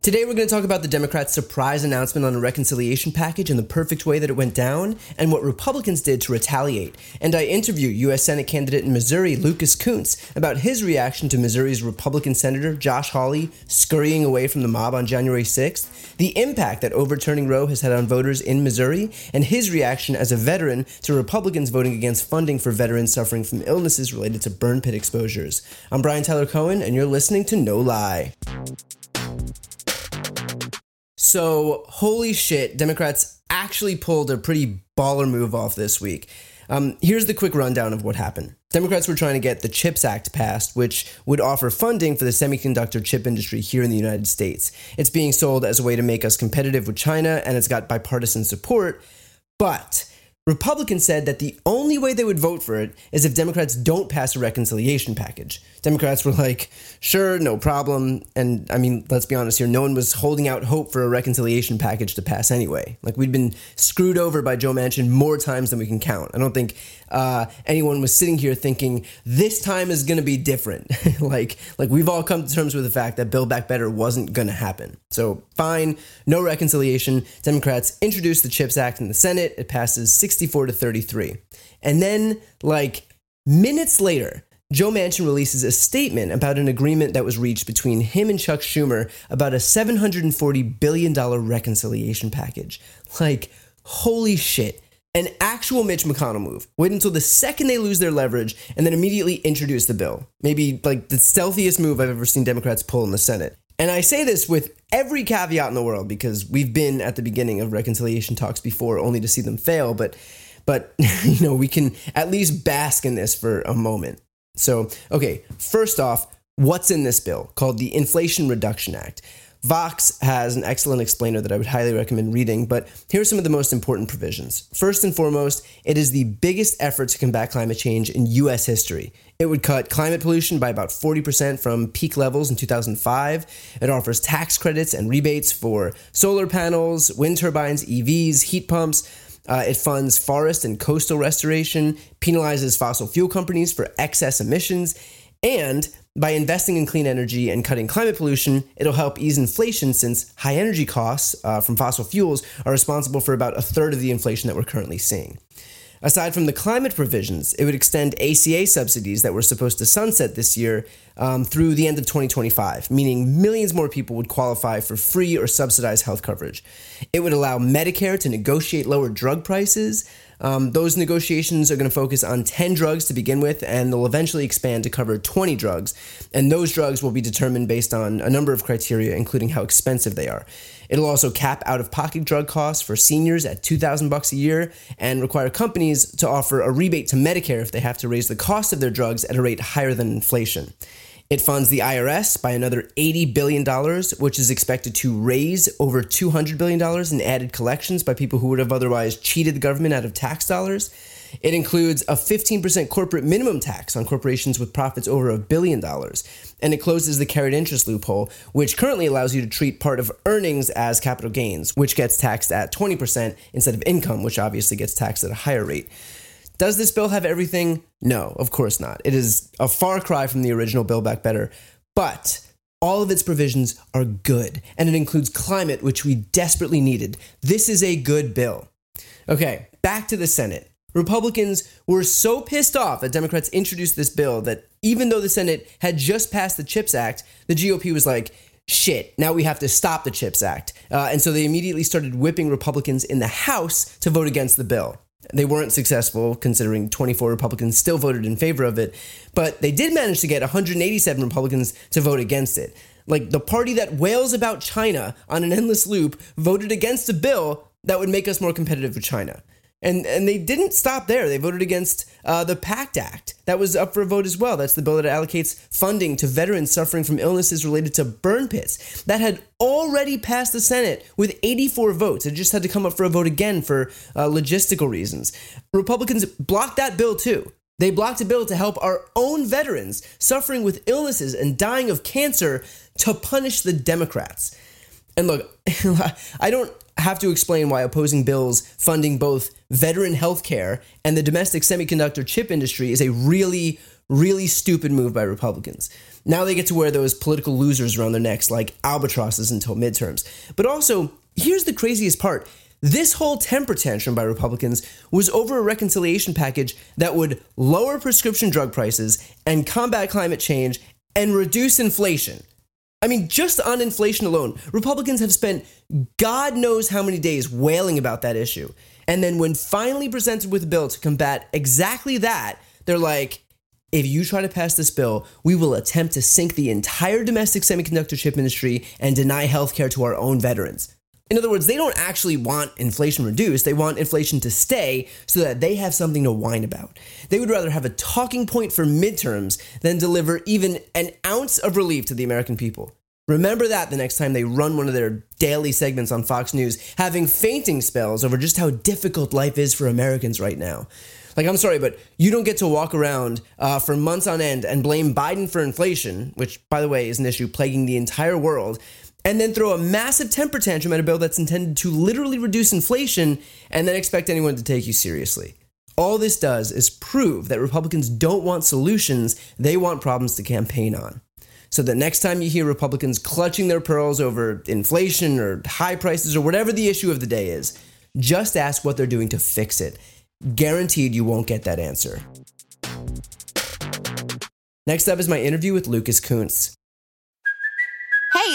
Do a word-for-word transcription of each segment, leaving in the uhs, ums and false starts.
Today, we're going to talk about the Democrats' surprise announcement on a reconciliation package and the perfect way that it went down and what Republicans did to retaliate. And I interview U S Senate candidate in Missouri, Lucas Kunce, about his reaction to Missouri's Republican Senator Josh Hawley scurrying away from the mob on January sixth, the impact that overturning Roe has had on voters in Missouri, and his reaction as a veteran to Republicans voting against funding for veterans suffering from illnesses related to burn pit exposures. I'm Brian Tyler Cohen, and you're listening to No Lie. So, holy shit, Democrats actually pulled a pretty baller move off this week. Um, here's the quick rundown of what happened. Democrats were trying to get the CHIPS Act passed, which would offer funding for the semiconductor chip industry here in the United States. It's being sold as a way to make us competitive with China, and it's got bipartisan support. But Republicans said that the only way they would vote for it is if Democrats don't pass a reconciliation package. Democrats were like, sure, no problem. And I mean, let's be honest here. No one was holding out hope for a reconciliation package to pass anyway. Like, we'd been screwed over by Joe Manchin more times than we can count. I don't think uh, anyone was sitting here thinking this time is going to be different. like, like we've all come to terms with the fact that Build Back Better wasn't going to happen. So fine, no reconciliation. Democrats introduced the CHIPS Act in the Senate. It passes sixty-four to thirty-three. And then, like, minutes later, Joe Manchin releases a statement about an agreement that was reached between him and Chuck Schumer about a seven hundred forty billion dollars reconciliation package. Like, holy shit. An actual Mitch McConnell move. Wait until the second they lose their leverage and then immediately introduce the bill. Maybe, like, the stealthiest move I've ever seen Democrats pull in the Senate. And I say this with every caveat in the world, because we've been at the beginning of reconciliation talks before only to see them fail. But, but you know, we can at least bask in this for a moment. So, okay, first off, what's in this bill called the Inflation Reduction Act? Vox has an excellent explainer that I would highly recommend reading, but here are some of the most important provisions. First and foremost, it is the biggest effort to combat climate change in U S history. It would cut climate pollution by about forty percent from peak levels in two thousand five. It offers tax credits and rebates for solar panels, wind turbines, E Vs, heat pumps. Uh, it funds forest and coastal restoration, penalizes fossil fuel companies for excess emissions, and by investing in clean energy and cutting climate pollution, it'll help ease inflation since high energy costs uh, from fossil fuels are responsible for about a third of the inflation that we're currently seeing. Aside from the climate provisions, it would extend A C A subsidies that were supposed to sunset this year um, through the end of twenty twenty-five, meaning millions more people would qualify for free or subsidized health coverage. It would allow Medicare to negotiate lower drug prices. Um, those negotiations are going to focus on ten drugs to begin with, and they'll eventually expand to cover twenty drugs. And those drugs will be determined based on a number of criteria, including how expensive they are. It'll also cap out-of-pocket drug costs for seniors at two thousand dollars a year and require companies to offer a rebate to Medicare if they have to raise the cost of their drugs at a rate higher than inflation. It funds the I R S by another eighty billion dollars, which is expected to raise over two hundred billion dollars in added collections by people who would have otherwise cheated the government out of tax dollars. It includes a fifteen percent corporate minimum tax on corporations with profits over a billion dollars. And it closes the carried interest loophole, which currently allows you to treat part of earnings as capital gains, which gets taxed at twenty percent instead of income, which obviously gets taxed at a higher rate. Does this bill have everything? No, of course not. It is a far cry from the original Build Back Better, but all of its provisions are good, and it includes climate, which we desperately needed. This is a good bill. Okay, back to the Senate. Republicans were so pissed off that Democrats introduced this bill that even though the Senate had just passed the CHIPS Act, the G O P was like, shit, now we have to stop the CHIPS Act. Uh, and so they immediately started whipping Republicans in the House to vote against the bill. They weren't successful, considering twenty-four Republicans still voted in favor of it, but they did manage to get one hundred eighty-seven Republicans to vote against it. Like, the party that wails about China on an endless loop voted against a bill that would make us more competitive with China. And and they didn't stop there. They voted against uh, the PACT Act. That was up for a vote as well. That's the bill that allocates funding to veterans suffering from illnesses related to burn pits. That had already passed the Senate with eighty-four votes. It just had to come up for a vote again for uh, logistical reasons. Republicans blocked that bill too. They blocked a bill to help our own veterans suffering with illnesses and dying of cancer to punish the Democrats. And look, I don't have to explain why opposing bills funding both veteran health care and the domestic semiconductor chip industry is a really, really stupid move by Republicans. Now they get to wear those political losers around their necks like albatrosses until midterms. But also, here's the craziest part. This whole temper tantrum by Republicans was over a reconciliation package that would lower prescription drug prices and combat climate change and reduce inflation. I mean, just on inflation alone, Republicans have spent God knows how many days wailing about that issue. And then when finally presented with a bill to combat exactly that, they're like, if you try to pass this bill, we will attempt to sink the entire domestic semiconductor chip industry and deny healthcare to our own veterans. In other words, they don't actually want inflation reduced. They want inflation to stay so that they have something to whine about. They would rather have a talking point for midterms than deliver even an ounce of relief to the American people. Remember that the next time they run one of their daily segments on Fox News, having fainting spells over just how difficult life is for Americans right now. Like, I'm sorry, but you don't get to walk around uh, for months on end and blame Biden for inflation, which, by the way, is an issue plaguing the entire world, and then throw a massive temper tantrum at a bill that's intended to literally reduce inflation and then expect anyone to take you seriously. All this does is prove that Republicans don't want solutions, they want problems to campaign on. So the next time you hear Republicans clutching their pearls over inflation or high prices or whatever the issue of the day is, just ask what they're doing to fix it. Guaranteed you won't get that answer. Next up is my interview with Lucas Kunce. Hey,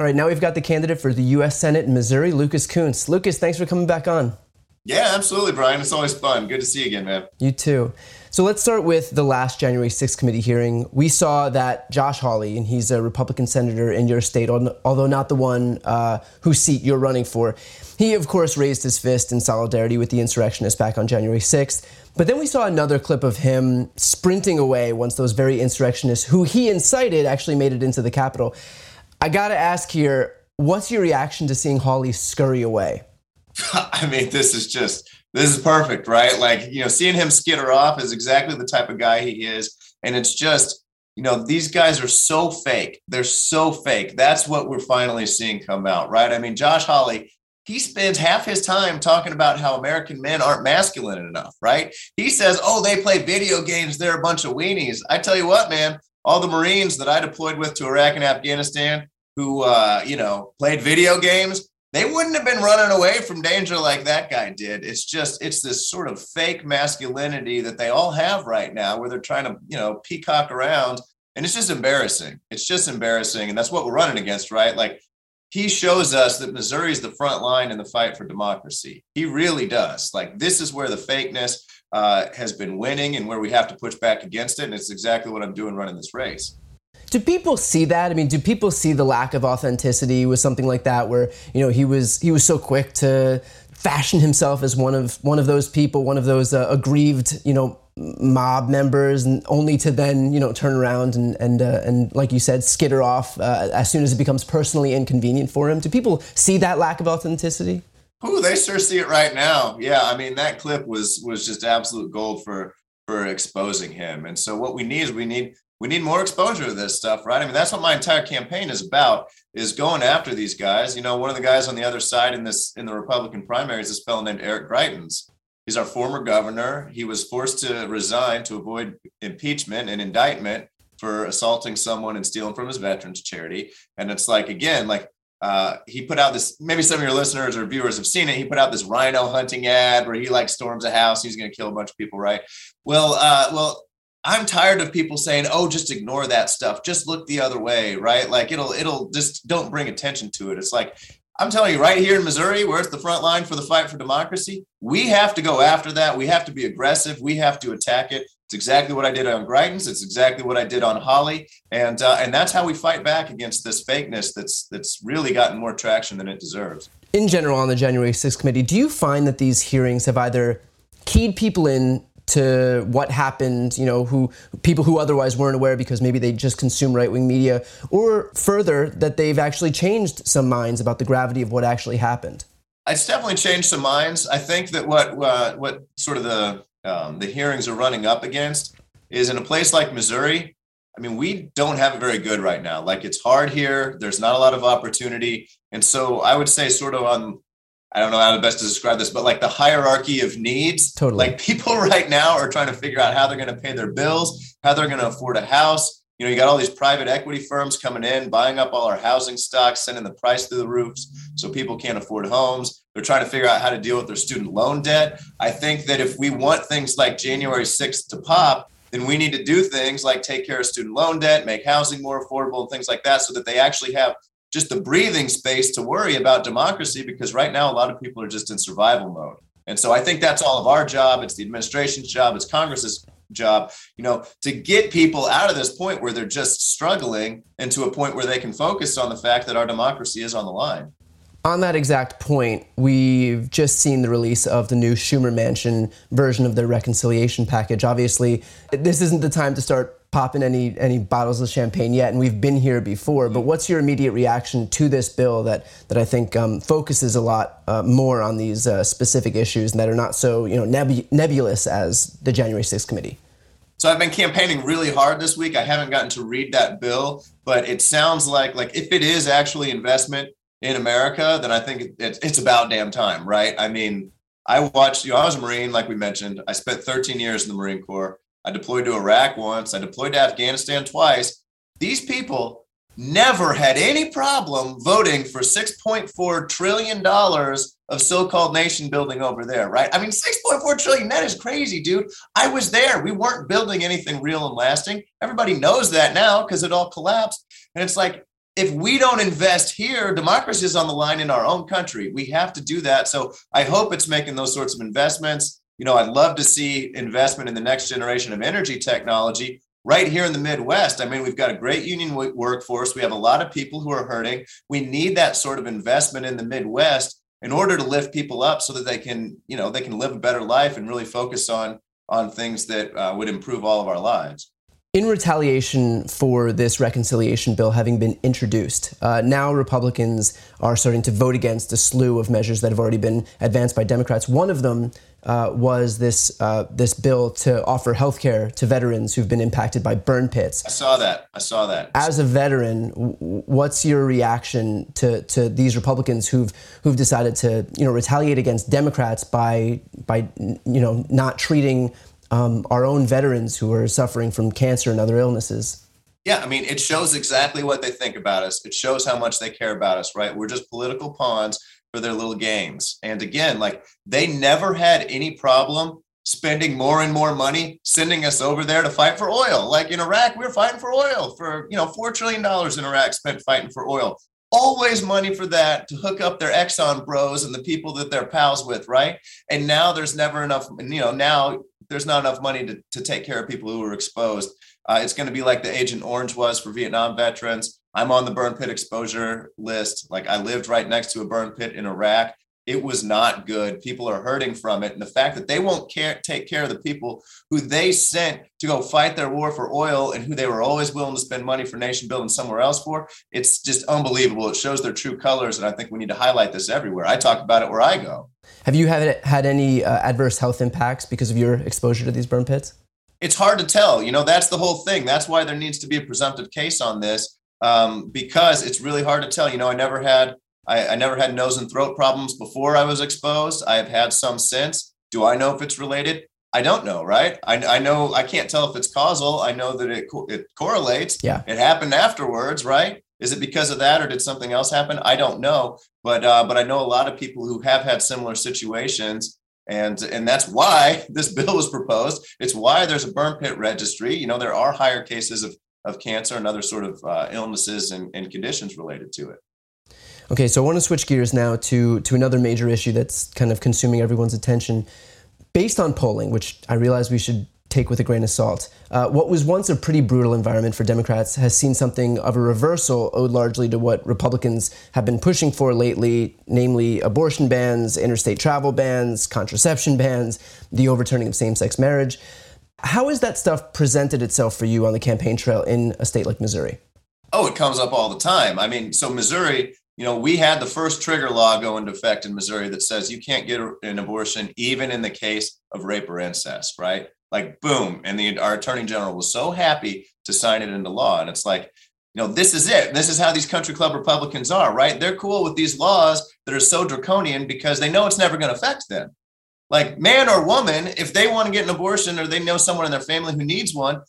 All right, now we've got the candidate for the U S Senate in Missouri, Lucas Kunce. Lucas, thanks for coming back on. Yeah, absolutely, Brian. It's always fun. Good to see you again, man. You too. So let's start with the last January sixth committee hearing. We saw that Josh Hawley, and he's a Republican senator in your state, although not the one uh, whose seat you're running for, he, of course, raised his fist in solidarity with the insurrectionists back on January sixth. But then we saw another clip of him sprinting away once those very insurrectionists who he incited actually made it into the Capitol. I got to ask here, what's your reaction to seeing Hawley scurry away? I mean, this is just, this is perfect, right? Like, you know, seeing him skitter off is exactly the type of guy he is. And it's just, you know, these guys are so fake. They're so fake. That's what we're finally seeing come out, right? I mean, Josh Hawley, he spends half his time talking about how American men aren't masculine enough, right? He says, oh, they play video games. They're a bunch of weenies. I tell you what, man. All the Marines that I deployed with to Iraq and Afghanistan who, uh, you know, played video games, they wouldn't have been running away from danger like that guy did. It's just, it's this sort of fake masculinity that they all have right now where they're trying to, you know, peacock around. And it's just embarrassing. It's just embarrassing. And that's what we're running against, right? Like, he shows us that Missouri is the front line in the fight for democracy. He really does. Like, this is where the fakeness Uh, has been winning and where we have to push back against it. And it's exactly what I'm doing running this race. Do people see that? I mean, do people see the lack of authenticity with something like that where, you know, he was he was so quick to fashion himself as one of one of those people, one of those uh, aggrieved, you know, mob members, and only to then, you know, turn around and, and, uh, and like you said, skitter off uh, as soon as it becomes personally inconvenient for him. Do people see that lack of authenticity? Ooh, they sure see it right now. Yeah, I mean, that clip was was just absolute gold for for exposing him. And so what we need is we need we need more exposure to this stuff, right? I mean, that's what my entire campaign is about, is going after these guys. You know, one of the guys on the other side in this in the Republican primary is this fellow named Eric Greitens. He's our former governor. He was forced to resign to avoid impeachment and indictment for assaulting someone and stealing from his veterans charity. And it's like, again, like, Uh, he put out this, maybe some of your listeners or viewers have seen it. He put out this rhino hunting ad where he like storms a house. He's going to kill a bunch of people. Right. Well, uh, well, I'm tired of people saying, oh, just ignore that stuff. Just look the other way. Right. Like it'll, it'll just don't bring attention to it. It's like, I'm telling you right here in Missouri, where it's the front line for the fight for democracy. We have to go after that. We have to be aggressive. We have to attack it. It's exactly what I did on Greitens. It's exactly what I did on Hawley. And uh, and that's how we fight back against this fakeness that's that's really gotten more traction than it deserves. In general, on the January sixth committee, do you find that these hearings have either keyed people in to what happened, you know, who people who otherwise weren't aware because maybe they just consume right-wing media, or further, that they've actually changed some minds about the gravity of what actually happened? It's definitely changed some minds. I think that what uh, what sort of the... Um, the hearings are running up against is in a place like Missouri. I mean, we don't have it very good right now. Like it's hard here. There's not a lot of opportunity. And so I would say sort of on, I don't know how to best to describe this, but like the hierarchy of needs, totally. Like people right now are trying to figure out how they're going to pay their bills, how they're going to afford a house. You know, you got all these private equity firms coming in, buying up all our housing stocks, sending the price through the roofs so people can't afford homes. They're trying to figure out how to deal with their student loan debt. I think that if we want things like January sixth to pop, then we need to do things like take care of student loan debt, make housing more affordable and things like that so that they actually have just the breathing space to worry about democracy, because right now a lot of people are just in survival mode. And so I think that's all of our job. It's the administration's job. It's Congress's job, you know, to get people out of this point where they're just struggling and to a point where they can focus on the fact that our democracy is on the line. On that exact point, we've just seen the release of the new Schumer-Manchin version of their reconciliation package. Obviously, this isn't the time to start popping any any bottles of champagne yet, and we've been here before, but what's your immediate reaction to this bill that that I think um, focuses a lot uh, more on these uh, specific issues and that are not so, you know, nebu- nebulous as the January sixth committee? So I've been campaigning really hard this week. I haven't gotten to read that bill, but it sounds like like if it is actually investment in America, then I think it's, it's about damn time, right? I mean, I watched, you know, I was a Marine, like we mentioned. I spent thirteen years in the Marine Corps. I deployed to Iraq once. I deployed to Afghanistan twice. These people never had any problem voting for six point four trillion dollars of so-called nation building over there, right? I mean, six point four trillion dollars, that is crazy, dude. I was there. We weren't building anything real and lasting. Everybody knows that now because it all collapsed. And it's like, if we don't invest here, democracy is on the line in our own country. We have to do that. So I hope it's making those sorts of investments. You know, I'd love to see investment in the next generation of energy technology right here in the Midwest. I mean, we've got a great union workforce. We have a lot of people who are hurting. We need that sort of investment in the Midwest in order to lift people up so that they can, you know, they can live a better life and really focus on on things that uh, would improve all of our lives. In retaliation for this reconciliation bill having been introduced, uh, now Republicans are starting to vote against a slew of measures that have already been advanced by Democrats. One of them uh, was this uh, this bill to offer health care to veterans who've been impacted by burn pits. I saw that. I saw that. As a veteran, what's your reaction to, to these Republicans who've who've decided to, you know, retaliate against Democrats by by you know not treating Um, our own veterans who are suffering from cancer and other illnesses? Yeah, I mean, it shows exactly what they think about us. It shows how much they care about us, right? We're just political pawns for their little games. And again, like they never had any problem spending more and more money, sending us over there to fight for oil. Like in Iraq, we were fighting for oil for, you know, four trillion dollars in Iraq spent fighting for oil. Always money for that to hook up their Exxon bros and the people that they're pals with, right? And now there's never enough, you know, now there's not enough money to, to take care of people who are exposed. Uh, it's going to be like the Agent Orange was for Vietnam veterans. I'm on the burn pit exposure list. Like I lived right next to a burn pit in Iraq. It was not good. People are hurting from it. And the fact that they won't care, take care of the people who they sent to go fight their war for oil and who they were always willing to spend money for nation building somewhere else for, it's just unbelievable. It shows their true colors. And I think we need to highlight this everywhere. I talk about it where I go. Have you had, had any uh, adverse health impacts because of your exposure to these burn pits? It's hard to tell. You know, that's the whole thing. That's why there needs to be a presumptive case on this, um, because it's really hard to tell. You know, I never had I, I never had nose and throat problems before I was exposed. I have had some since. Do I know if it's related? I don't know, right? I, I know I can't tell if it's causal. I know that it it correlates. Yeah. It happened afterwards, right? Is it because of that, or did something else happen? I don't know, but uh, but I know a lot of people who have had similar situations. And and that's why this bill was proposed. It's why there's a burn pit registry. You know, there are higher cases of, of cancer and other sort of uh, illnesses and, and conditions related to it. Okay, so I want to switch gears now to, to another major issue that's kind of consuming everyone's attention. Based on polling, which I realize we should take with a grain of salt, uh, what was once a pretty brutal environment for Democrats has seen something of a reversal owed largely to what Republicans have been pushing for lately, namely abortion bans, interstate travel bans, contraception bans, the overturning of same-sex marriage. How has that stuff presented itself for you on the campaign trail in a state like Missouri? Oh, it comes up all the time. I mean, so Missouri, you know, we had the first trigger law go into effect in Missouri that says you can't get an abortion even in the case of rape or incest, right? Like, boom. And the, our attorney general was so happy to sign it into law. And it's like, you know, this is it. This is how these country club Republicans are, right? They're cool with these laws that are so draconian because they know it's never going to affect them. Like, man or woman, if they want to get an abortion or they know someone in their family who needs one,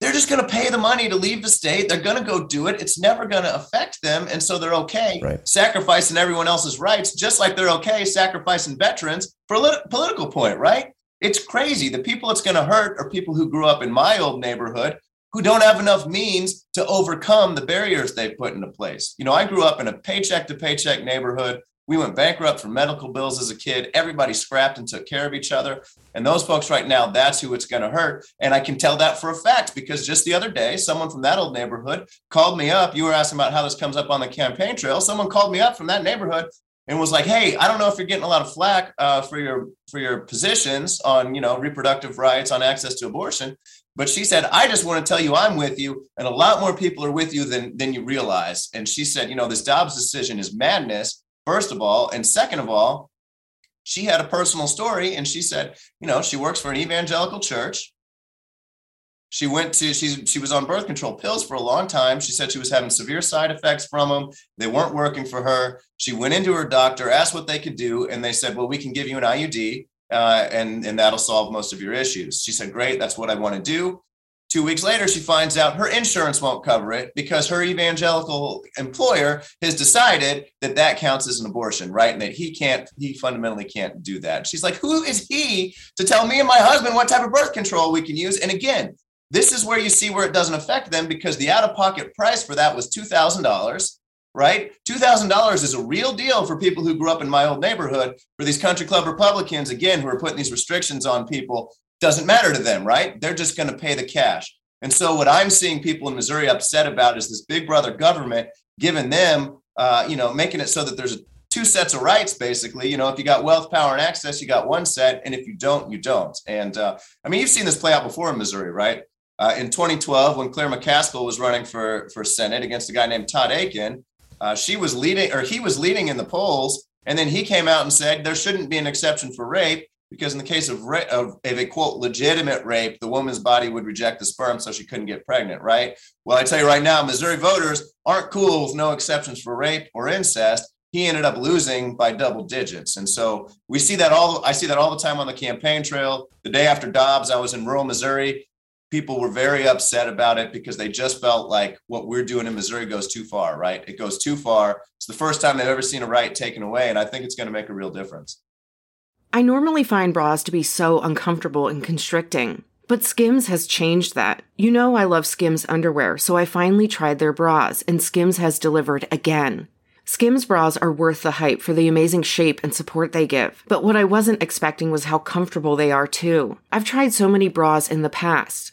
they're just going to pay the money to leave the state. They're going to go do it. It's never going to affect them. And so they're okay right. sacrificing everyone else's rights, just like they're okay sacrificing veterans for a lit- political point, right? It's crazy. The people it's going to hurt are people who grew up in my old neighborhood who don't have enough means to overcome the barriers they put into place. You know, I grew up in a paycheck to paycheck neighborhood. We went bankrupt for medical bills as a kid. Everybody scrapped and took care of each other. And those folks right now, that's who it's going to hurt. And I can tell that for a fact, because just the other day, someone from that old neighborhood called me up. You were asking about how this comes up on the campaign trail. Someone called me up from that neighborhood and was like, hey, I don't know if you're getting a lot of flack uh, for your for your positions on, you know, reproductive rights, on access to abortion. But she said, I just want to tell you I'm with you. And a lot more people are with you than, than you realize. And she said, you know, this Dobbs decision is madness, first of all. And second of all, she had a personal story. And she said, you know, she works for an evangelical church. She went to, she, she was on birth control pills for a long time. She said she was having severe side effects from them. They weren't working for her. She went into her doctor, asked what they could do. And they said, well, we can give you an I U D uh, and, and that'll solve most of your issues. She said, great, that's what I want to do. Two weeks later, she finds out her insurance won't cover it because her evangelical employer has decided that that counts as an abortion, right? And that he can't, he fundamentally can't do that. She's like, who is he to tell me and my husband what type of birth control we can use? And again, this is where you see where it doesn't affect them, because the out-of-pocket price for that was two thousand dollars, right? two thousand dollars is a real deal for people who grew up in my old neighborhood. For these country club Republicans, again, who are putting these restrictions on people, doesn't matter to them, right? They're just going to pay the cash. And so what I'm seeing people in Missouri upset about is this big brother government giving them, uh, you know, making it so that there's two sets of rights, basically. You know, if you got wealth, power, and access, you got one set. And if you don't, you don't. And uh, I mean, you've seen this play out before in Missouri, right? Uh, in twenty twelve, when Claire McCaskill was running for, for Senate against a guy named Todd Akin, uh, she was leading, or he was leading in the polls. And then he came out and said, there shouldn't be an exception for rape, because in the case of, ra- of, of a, quote, legitimate rape, the woman's body would reject the sperm, so she couldn't get pregnant, right? Well, I tell you right now, Missouri voters aren't cool with no exceptions for rape or incest. He ended up losing by double digits. And so we see that all, I see that all the time on the campaign trail. The day after Dobbs, I was in rural Missouri. People were very upset about it because they just felt like what we're doing in Missouri goes too far, right? It goes too far. It's the first time they've ever seen a right taken away, and I think it's going to make a real difference. I normally find bras to be so uncomfortable and constricting, but Skims has changed that. You know I love Skims underwear, so I finally tried their bras, and Skims has delivered again. Skims bras are worth the hype for the amazing shape and support they give, but what I wasn't expecting was how comfortable they are too. I've tried so many bras in the past,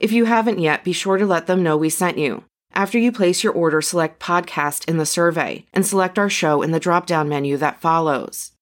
If you haven't yet, be sure to let them know we sent you. After you place your order, select podcast in the survey and select our show in the drop-down menu that follows.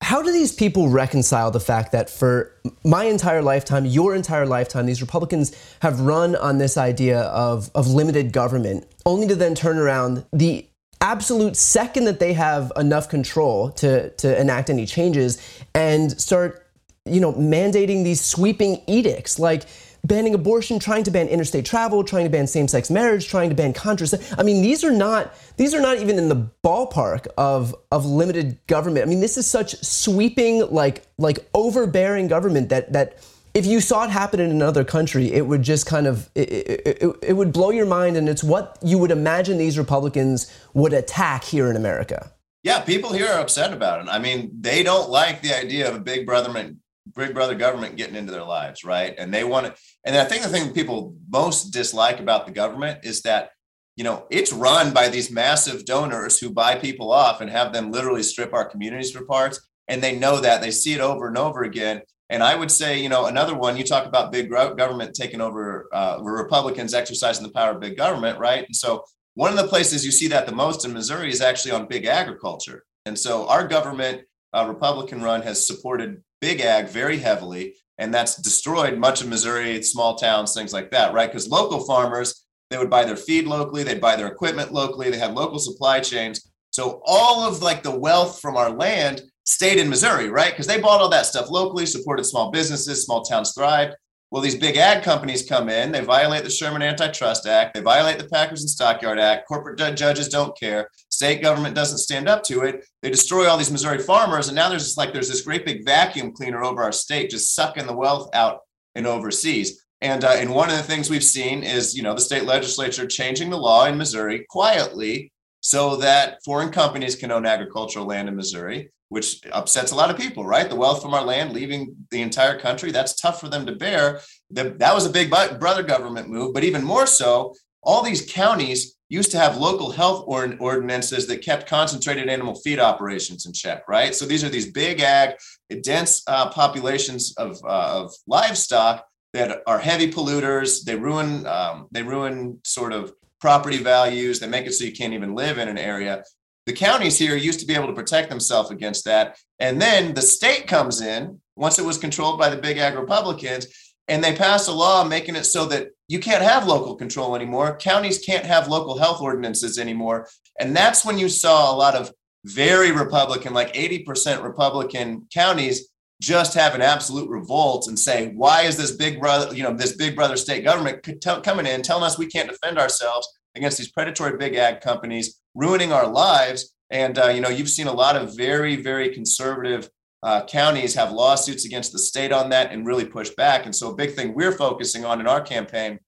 How do these people reconcile the fact that for my entire lifetime, your entire lifetime, these Republicans have run on this idea of, of limited government, only to then turn around the absolute second that they have enough control to, to enact any changes and start, you know, mandating these sweeping edicts like banning abortion, trying to ban interstate travel, trying to ban same-sex marriage, trying to ban contraception. I mean, these are not these are not even in the ballpark of of limited government. I mean, this is such sweeping, like like overbearing government that that if you saw it happen in another country, it would just kind of it, it, it, it would blow your mind, and it's what you would imagine these Republicans would attack here in America. Yeah, people here are upset about it. I mean, they don't like the idea of a big brother man. Big brother government getting into their lives, right? And they want to, and I think the thing people most dislike about the government is that, you know, it's run by these massive donors who buy people off and have them literally strip our communities for parts. And they know that, they see it over and over again. And I would say, you know, another one, you talk about big government taking over, uh, Republicans exercising the power of big government, right? And so one of the places you see that the most in Missouri is actually on big agriculture. And so our government, uh, Republican run, has supported big ag very heavily, and that's destroyed much of Missouri, small towns, things like that, right? Because local farmers, they would buy their feed locally, they'd buy their equipment locally, they had local supply chains. So all of like the wealth from our land stayed in Missouri, right? Because they bought all that stuff locally, supported small businesses, small towns thrived. Well, these big ag companies come in, they violate the Sherman Antitrust Act, they violate the Packers and Stockyard Act, corporate judges don't care, state government doesn't stand up to it, they destroy all these Missouri farmers, and now there's just like there's this great big vacuum cleaner over our state, just sucking the wealth out and overseas. And, uh, and one of the things we've seen is, you know, the state legislature changing the law in Missouri quietly so that foreign companies can own agricultural land in Missouri, which upsets a lot of people, right? The wealth from our land leaving the entire country, that's tough for them to bear. The, that was a big brother government move, but even more so, all these counties used to have local health or, ordinances that kept concentrated animal feed operations in check, right? So these are these big ag, dense uh, populations of, uh, of livestock that are heavy polluters. They ruin, um, they ruin sort of property values. They make it so you can't even live in an area. The counties here used to be able to protect themselves against that. And then the state comes in, once it was controlled by the big ag Republicans, and they passed a law making it so that you can't have local control anymore. Counties can't have local health ordinances anymore. And that's when you saw a lot of very Republican, like eighty percent Republican counties just have an absolute revolt and say, why is this big brother, you know, this big brother state government coming in, telling us we can't defend ourselves against these predatory big ag companies, ruining our lives. And, uh, you know, you've seen a lot of very, very conservative uh, counties have lawsuits against the state on that and really push back. And so a big thing we're focusing on in our campaign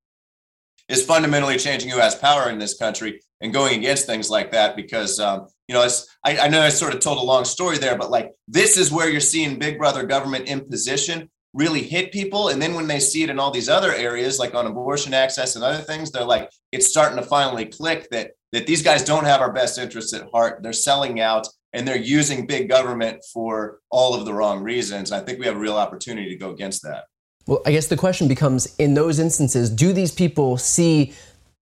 is fundamentally changing who has power in this country and going against things like that, because, um, you know, it's, I, I know I sort of told a long story there, but like, this is where you're seeing big brother government imposition really hit people. And then when they see it in all these other areas, like on abortion access and other things, they're like, it's starting to finally click that that these guys don't have our best interests at heart. They're selling out and they're using big government for all of the wrong reasons. I think we have a real opportunity to go against that. Well, I guess the question becomes, in those instances, do these people see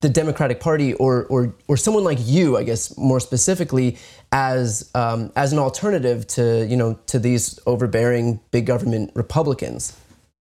the Democratic Party or or or someone like you, I guess, more specifically, as um, as an alternative to, you know, to these overbearing big government Republicans?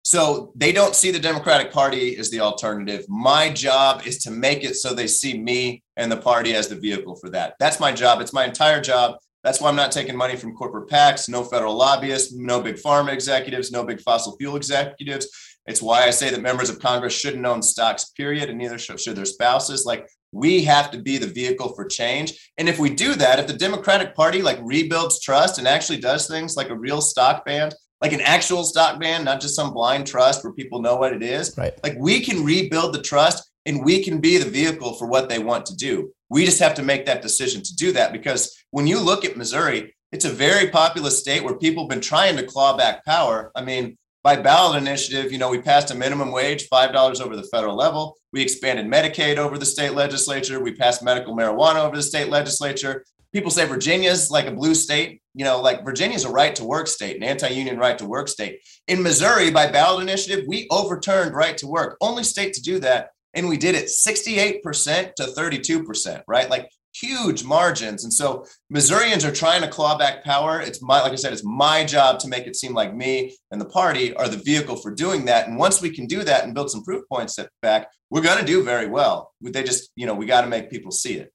So they don't see the Democratic Party as the alternative. My job is to make it so they see me and the party as the vehicle for that. That's my job. It's my entire job. That's why I'm not taking money from corporate PACs, no federal lobbyists, no big pharma executives, no big fossil fuel executives. It's why I say that members of Congress shouldn't own stocks, period, and neither should their spouses. Like, we have to be the vehicle for change. And if we do that, if the Democratic Party like rebuilds trust and actually does things like a real stock ban, like an actual stock ban, not just some blind trust where people know what it is, right? Like, we can rebuild the trust and we can be the vehicle for what they want to do. We just have to make that decision to do that, because when you look at Missouri, It's a very populous state where people have been trying to claw back power. I mean, by ballot initiative, you know, we passed a minimum wage, five dollars over the federal level. We expanded Medicaid over the state legislature. We passed medical marijuana over the state legislature. People say Virginia's like a blue state. You know, like Virginia's a right to work state, an anti-union right to work state. In Missouri, by ballot initiative, we overturned right to work, only state to do that. And we did it sixty-eight percent to thirty-two percent, right? Like huge margins. And so Missourians are trying to claw back power. It's my, like I said, it's my job to make it seem like me and the party are the vehicle for doing that. And once we can do that and build some proof points back, we're going to do very well. They just, you know, we got to make people see it.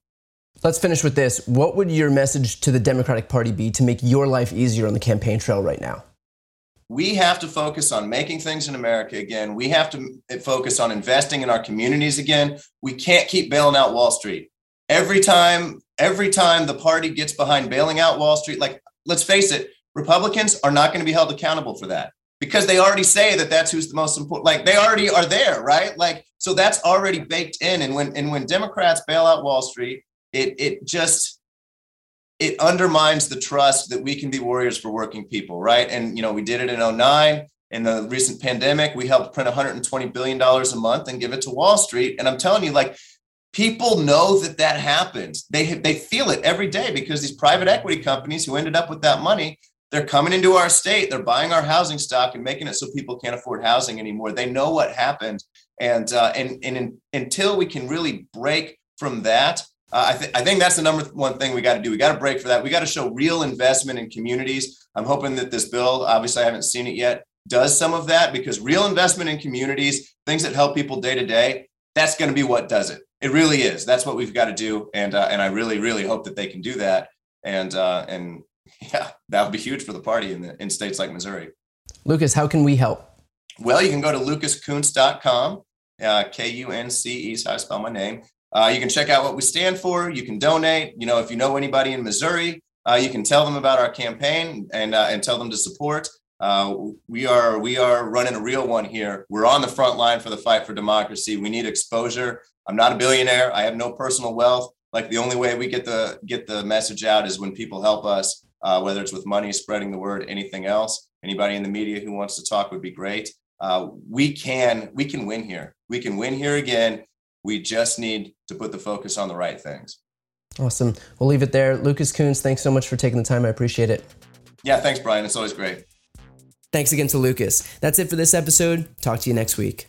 Let's finish with this. What would your message to the Democratic Party be to make your life easier on the campaign trail right now? We have to focus on making things in America again. We have to focus on investing in our communities again. We can't keep bailing out Wall Street. Every time, every time the party gets behind bailing out Wall Street, like, let's face it, Republicans are not going to be held accountable for that because they already say that that's who's the most important. Like, they already are there, right? Like, so that's already baked in. And when and when Democrats bail out Wall Street, it it just... it undermines the trust that we can be warriors for working people, right? And, you know, we did it in oh nine. In the recent pandemic, we helped print one hundred twenty billion dollars a month and give it to Wall Street. And I'm telling you, like, people know that that happens. They, they feel it every day because these private equity companies who ended up with that money, they're coming into our state, they're buying our housing stock and making it so people can't afford housing anymore. They know what happened. And, uh, and, and in, until we can really break from that, Uh, I, th- I think that's the number one thing we got to do. We got to break for that. We got to show real investment in communities. I'm hoping that this bill, obviously I haven't seen it yet, does some of that, because real investment in communities, things that help people day to day, that's going to be what does it. It really is. That's what we've got to do. And uh, and I really, really hope that they can do that. And uh, and yeah, that would be huge for the party in, the, in states like Missouri. Lucas, how can we help? Well, you can go to lucas kunce dot com, uh, K U N C E is how I spell my name. Uh, you can check out what we stand for. You can donate. You know, if you know anybody in Missouri, uh, you can tell them about our campaign and uh, and tell them to support. Uh, we are we are running a real one here. We're on the front line for the fight for democracy. We need exposure. I'm not a billionaire. I have no personal wealth. Like, the only way we get the get the message out is when people help us, uh, whether it's with money, spreading the word, anything else. Anybody in the media who wants to talk would be great. Uh, we can we can win here. We can win here again. We just need to put the focus on the right things. Awesome. We'll leave it there. Lucas Kunce, thanks so much for taking the time. I appreciate it. Yeah, thanks, Brian. It's always great. Thanks again to Lucas. That's it for this episode. Talk to you next week.